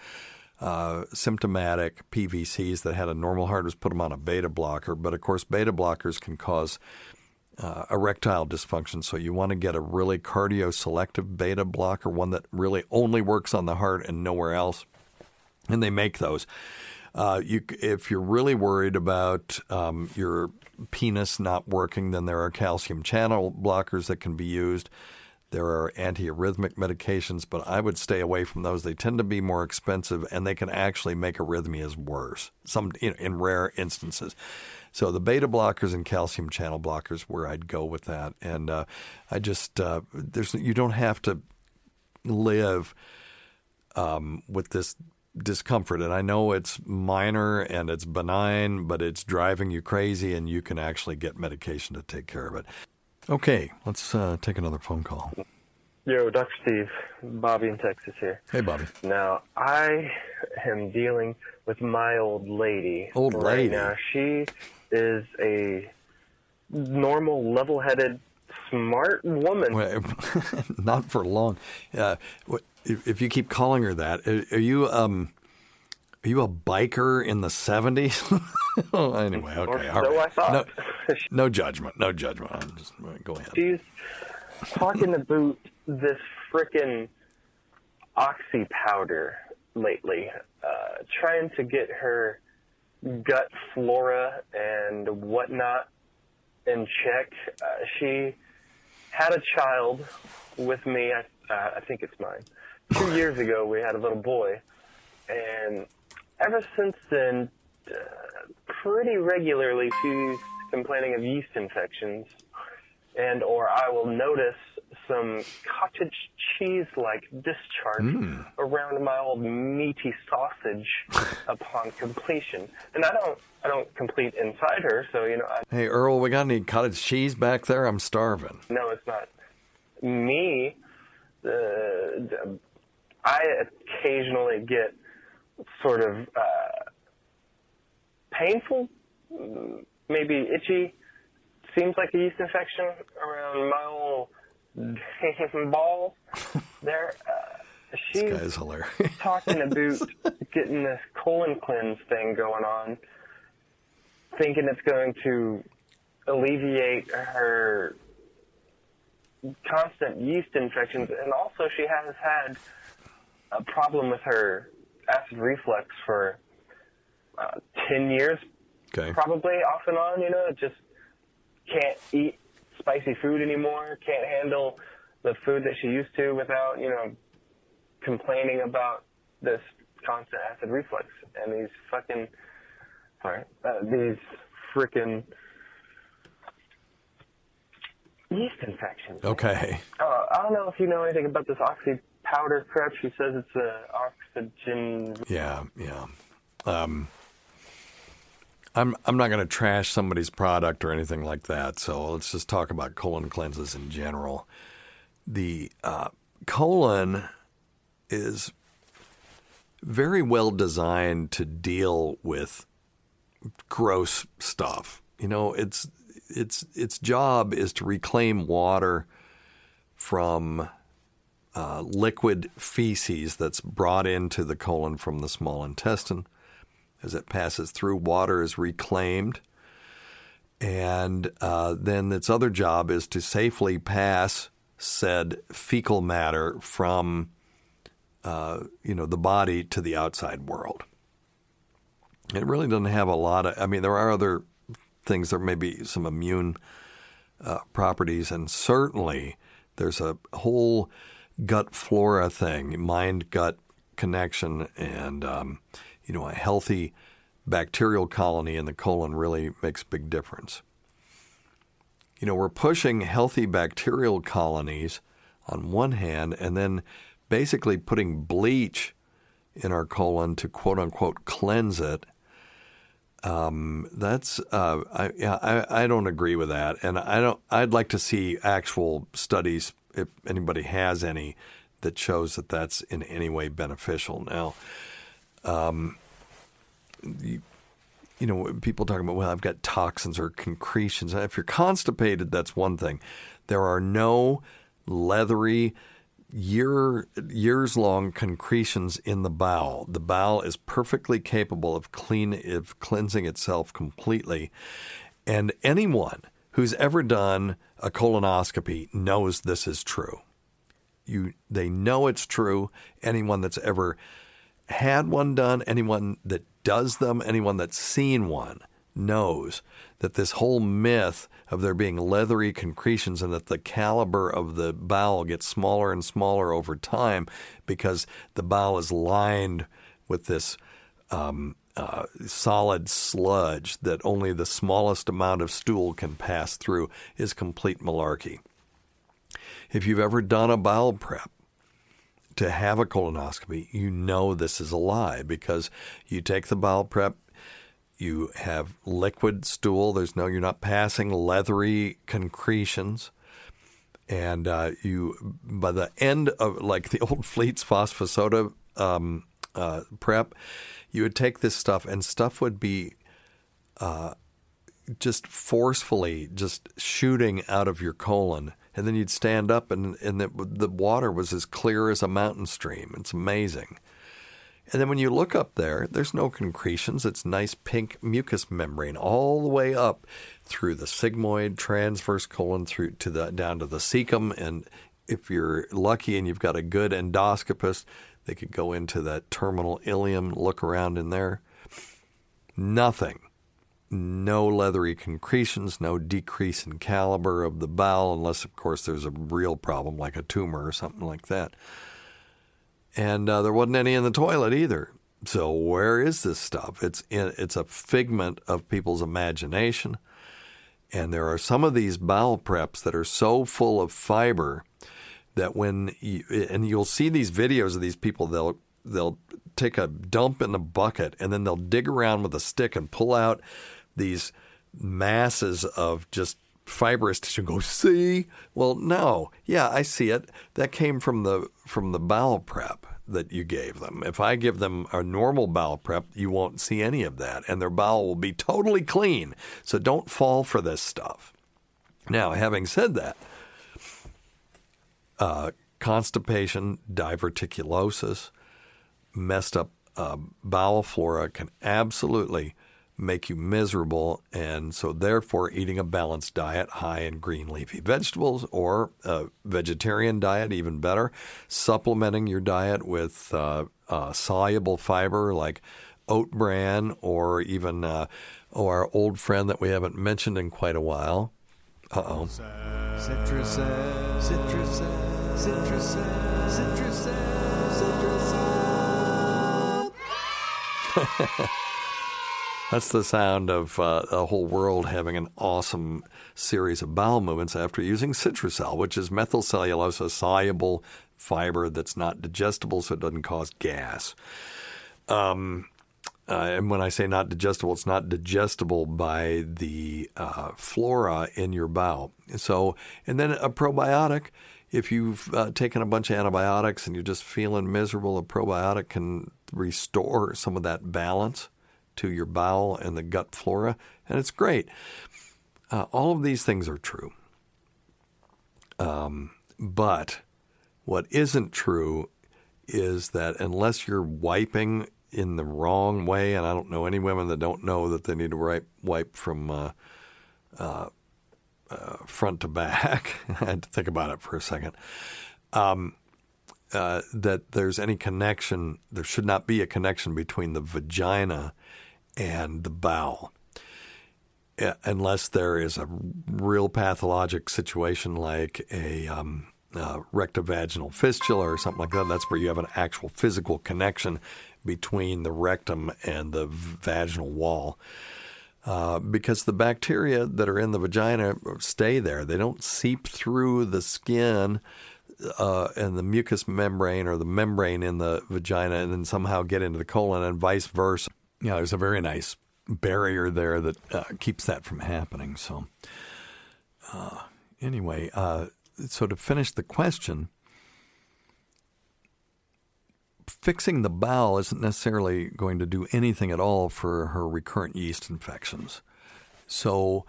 symptomatic PVCs that had a normal heart was put them on a beta blocker. But of course, beta blockers can cause erectile dysfunction. So you want to get a really cardio-selective beta blocker, one that really only works on the heart and nowhere else. And they make those. If you're really worried about your penis not working, then there are calcium channel blockers that can be used. There are antiarrhythmic medications, but I would stay away from those. They tend to be more expensive, and they can actually make arrhythmias worse, some in rare instances. So the beta blockers and calcium channel blockers, where I'd go with that. And you don't have to live with this discomfort. And I know it's minor and it's benign, but it's driving you crazy, and you can actually get medication to take care of it. Okay, let's take another phone call. Yo, Dr. Steve, Bobby in Texas here. Hey, Bobby. Now, I am dealing with my old lady. Old lady. Right now, she is a normal, level-headed, smart woman. Well, not for long. If you keep calling her that, are you a biker in the 70s? Oh, anyway, okay. Or so right. I thought. No judgment. I'm just go ahead. She's talking about this frickin' oxy powder lately, trying to get her gut flora and whatnot in check. She had a child with me. I think it's mine. 2 years ago, we had a little boy, and ever since then, pretty regularly she's complaining of yeast infections, and or I will notice some cottage cheese-like discharge around my old meaty sausage upon completion. And I don't complete inside her, so Hey Earl, we got any cottage cheese back there? I'm starving. No, it's not me. I occasionally get sort of painful, maybe itchy, seems like a yeast infection around my old damn ball there. She's this guy's hilarious. Talking about getting this colon cleanse thing going on, thinking it's going to alleviate her constant yeast infections, and also she has had a problem with her acid reflux for 10 years, okay, probably, off and on, just can't eat spicy food anymore, can't handle the food that she used to without, complaining about this constant acid reflux and these fucking Sorry. These freaking yeast infections. Okay. I don't know if you know anything about this oxy powder crap. She says it's oxygen. Yeah. I'm not going to trash somebody's product or anything like that. So let's just talk about colon cleanses in general. The colon is very well designed to deal with gross stuff. You know, its job is to reclaim water from liquid feces that's brought into the colon from the small intestine. As it passes through, water is reclaimed. And then its other job is to safely pass said fecal matter from, the body to the outside world. It really doesn't have a lot of, there are other things. There may be some immune properties, and certainly there's a whole gut flora thing, mind-gut connection, and a healthy bacterial colony in the colon really makes a big difference. You know, we're pushing healthy bacterial colonies on one hand and then basically putting bleach in our colon to quote-unquote cleanse it. I don't agree with that. And I'd like to see actual studies, if anybody has any, that shows that that's in any way beneficial. Now, people talking about, well, I've got toxins or concretions. If you're constipated, that's one thing. There are no leathery, years-long concretions in the bowel. The bowel is perfectly capable of cleansing itself completely. And anyone who's ever done a colonoscopy knows this is true. They know it's true. Anyone that's ever had one done, anyone that does them, anyone that's seen one knows that this whole myth of there being leathery concretions and that the caliber of the bowel gets smaller and smaller over time because the bowel is lined with this solid sludge that only the smallest amount of stool can pass through is complete malarkey. If you've ever done a bowel prep, to have a colonoscopy, you know this is a lie because you take the bowel prep, you have liquid stool. You're not passing leathery concretions. And by the end of like the old Fleets Phosphosoda prep, you would take this stuff and stuff would be just forcefully just shooting out of your colon. And then you'd stand up and the water was as clear as a mountain stream. It's amazing. And then when you look up there, there's no concretions. It's nice pink mucous membrane all the way up through the sigmoid, transverse colon, through to down to the cecum. And if you're lucky and you've got a good endoscopist, they could go into that terminal ileum, look around in there. Nothing. No leathery concretions, no decrease in caliber of the bowel, unless, of course, there's a real problem like a tumor or something like that. And there wasn't any in the toilet either. So where is this stuff? It's a figment of people's imagination. And there are some of these bowel preps that are so full of fiber that you'll see these videos of these people, they'll take a dump in the bucket and then they'll dig around with a stick and pull out these masses of just fibrous tissue and go, see? Well, no. Yeah, I see it. That came from the bowel prep that you gave them. If I give them a normal bowel prep, you won't see any of that, and their bowel will be totally clean. So don't fall for this stuff. Now, having said that, constipation, diverticulosis, messed up bowel flora can absolutely make you miserable, and so therefore eating a balanced diet high in green leafy vegetables or a vegetarian diet, even better, supplementing your diet with soluble fiber like oat bran or even our old friend that we haven't mentioned in quite a while. Uh-oh. Citrucel, Citrucel, Citrucel, Citrucel, Citrucel. That's the sound of a whole world having an awesome series of bowel movements after using Citrucel, which is methylcellulose, a soluble fiber that's not digestible, so it doesn't cause gas. And when I say not digestible, it's not digestible by the flora in your bowel. So, and then a probiotic. If you've taken a bunch of antibiotics and you're just feeling miserable, a probiotic can restore some of that balance to your bowel and the gut flora, and it's great. All of these things are true. But what isn't true is that unless you're wiping in the wrong way, and I don't know any women that don't know that they need to wipe from front to back. I had to think about it for a second. That there's any connection, there should not be a connection between the vagina and the bowel, unless there is a real pathologic situation like a rectovaginal fistula or something like that. That's where you have an actual physical connection between the rectum and the vaginal wall. Because the bacteria that are in the vagina stay there. They don't seep through the skin and the mucous membrane or the membrane in the vagina and then somehow get into the colon and vice versa. You know, there's a very nice barrier there that keeps that from happening. So anyway, so to finish the question, fixing the bowel isn't necessarily going to do anything at all for her recurrent yeast infections. So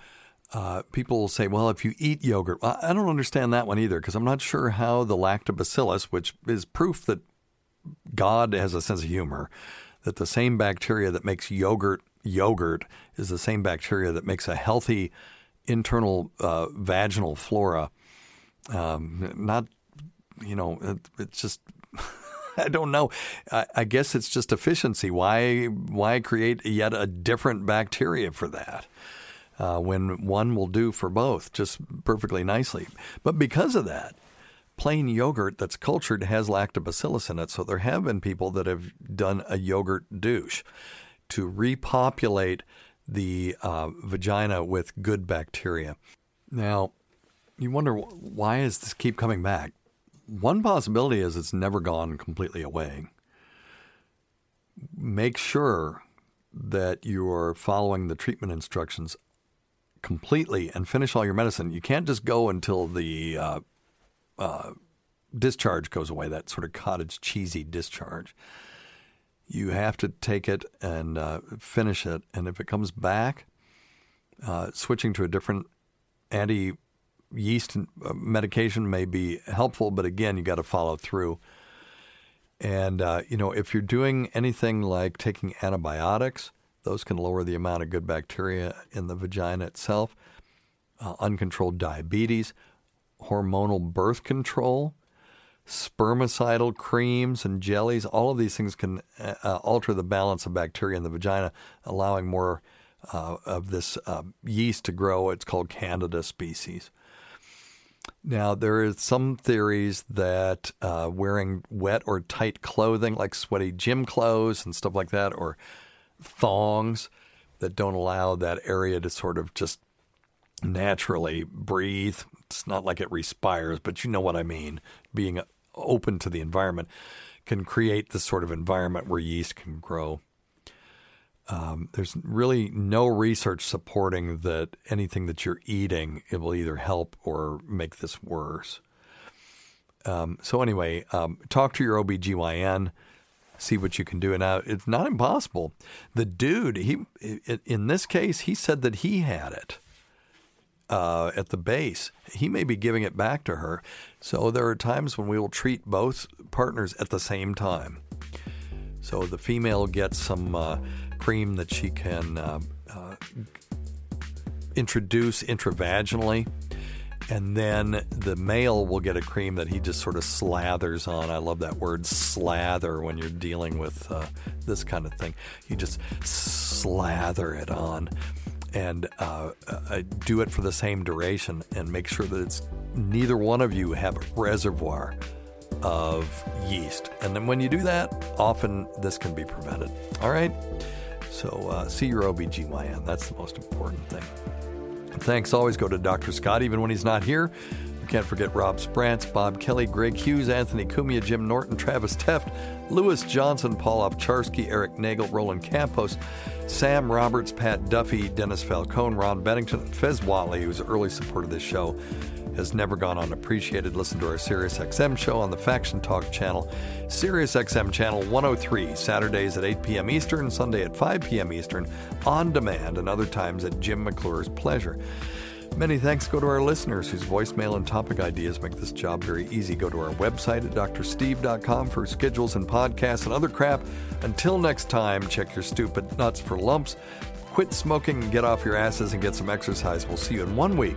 people will say, well, if you eat yogurt, I don't understand that one either because I'm not sure how the lactobacillus, which is proof that God has a sense of humor, that the same bacteria that makes yogurt is the same bacteria that makes a healthy internal vaginal flora. Not, you know, it's just... I don't know. I guess it's just efficiency. Why create yet a different bacteria for that when one will do for both just perfectly nicely? But because of that, plain yogurt that's cultured has lactobacillus in it. So there have been people that have done a yogurt douche to repopulate the vagina with good bacteria. Now, you wonder why does this keep coming back? One possibility is it's never gone completely away. Make sure that you're following the treatment instructions completely and finish all your medicine. You can't just go until the discharge goes away, that sort of cottage cheesy discharge. You have to take it and finish it. And if it comes back, switching to a different yeast medication may be helpful, but again, you got to follow through. And, you know, if you're doing anything like taking antibiotics, those can lower the amount of good bacteria in the vagina itself. Uncontrolled diabetes, hormonal birth control, spermicidal creams and jellies, all of these things can alter the balance of bacteria in the vagina, allowing more of this yeast to grow. It's called Candida species. Now, there is some theories that wearing wet or tight clothing, like sweaty gym clothes and stuff like that, or thongs that don't allow that area to sort of just naturally breathe. It's not like it respires, but you know what I mean. Being open to the environment can create this sort of environment where yeast can grow. There's really no research supporting that anything that you're eating, it will either help or make this worse. So anyway, talk to your OBGYN, see what you can do. And now it's not impossible. The dude, in this case, he said that he had it at the base. He may be giving it back to her. So there are times when we will treat both partners at the same time. So the female gets some cream that she can introduce intravaginally, and then the male will get a cream that he just sort of slathers on. I love that word, slather, when you're dealing with this kind of thing. You just slather it on and do it for the same duration and make sure that it's neither one of you have a reservoir of yeast. And then when you do that, often this can be prevented. All right. So see your OBGYN. That's the most important thing. Thanks always go to Dr. Scott, even when he's not here. You can't forget Rob Sprantz, Bob Kelly, Greg Hughes, Anthony Cumia, Jim Norton, Travis Teft, Lewis Johnson, Paul Opcharski, Eric Nagel, Roland Campos, Sam Roberts, Pat Duffy, Dennis Falcone, Ron Bennington, and Fez Wally, who's an early supporter of this show, has never gone unappreciated. Listen to our Sirius XM show on the Faction Talk channel, Sirius XM channel 103, Saturdays at 8 p.m. Eastern, Sunday at 5 p.m. Eastern, on demand, and other times at Jim McClure's pleasure. Many thanks go to our listeners whose voicemail and topic ideas make this job very easy. Go to our website at drsteve.com for schedules and podcasts and other crap. Until next time, check your stupid nuts for lumps, quit smoking and get off your asses and get some exercise. We'll see you in 1 week